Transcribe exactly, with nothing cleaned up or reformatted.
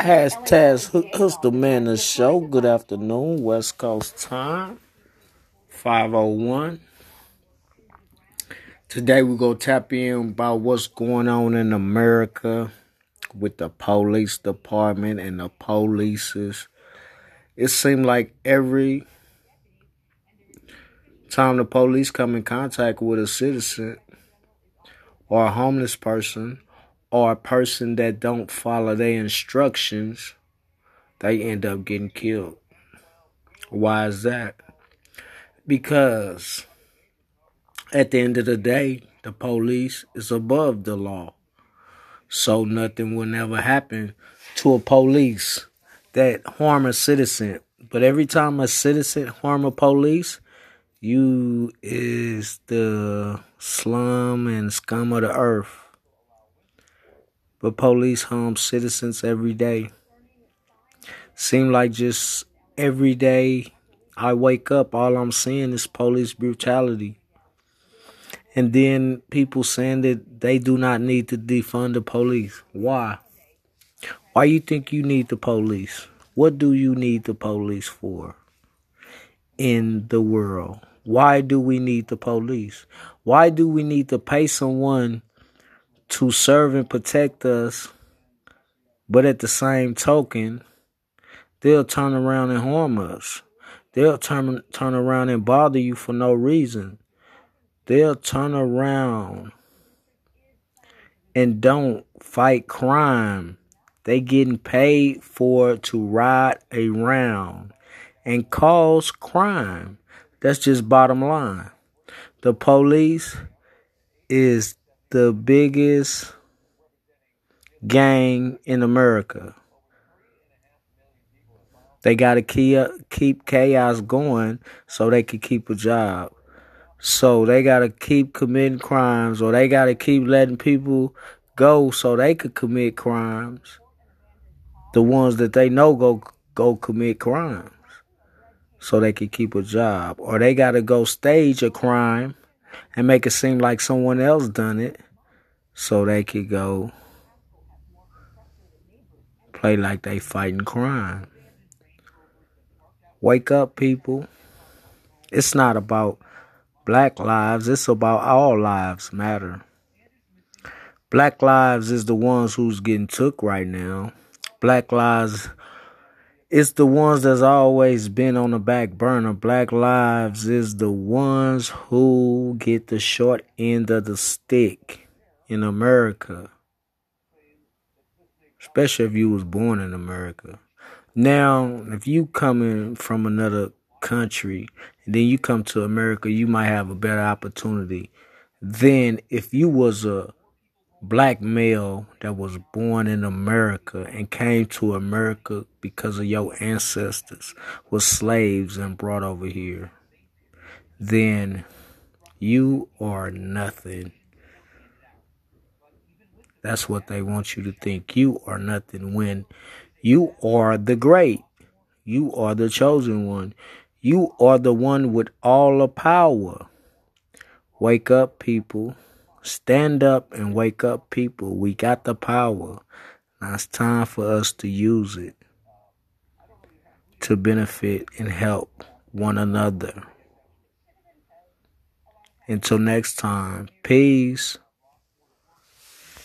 Hashtag Hustle Man Show. Good afternoon, West Coast time, five oh one. Today we're going to tap in about what's going on in America with the police department and the polices. It seems like every time the police come in contact with a citizen or a homeless person, or a person that don't follow their instructions, they end up getting killed. Why is that? Because at the end of the day, the police is above the law. So nothing will never happen to a police that harm a citizen. But every time a citizen harm a police, you is the slum and scum of the earth. But police harm citizens every day. Seem like just every day I wake up, all I'm seeing is police brutality. And then people saying that they do not need to defund the police. Why? Why you think you need the police? What do you need the police for in the world? Why do we need the police? Why do we need to pay someone to serve and protect us, but at the same token, they'll turn around and harm us. They'll turn, turn around and bother you for no reason. They'll turn around and don't fight crime. They getting paid for to ride around and cause crime. That's just bottom line. The police is the biggest gang in America. They got to keep chaos going so they can keep a job. So they got to keep committing crimes, or they got to keep letting people go so they could commit crimes. The ones that they know go, go commit crimes so they could keep a job. Or they got to go stage a crime and make it seem like someone else done it so they could go play like they fighting crime. Wake up, people. It's not about black lives. It's about all lives matter. Black lives is the ones who's getting took right now. Black lives, it's the ones that's always been on the back burner. Black lives is the ones who get the short end of the stick in America. Especially if you was born in America. Now, if you coming from another country, and then you come to America, you might have a better opportunity than if you was a black male that was born in America and came to America because of your ancestors were slaves and brought over here. Then you are nothing. That's what they want you to think. You are nothing when you are the great. You are the chosen one. You are the one with all the power. Wake up, people. Stand up and wake up, people. We got the power. Now it's time for us to use it to benefit and help one another. Until next time, peace.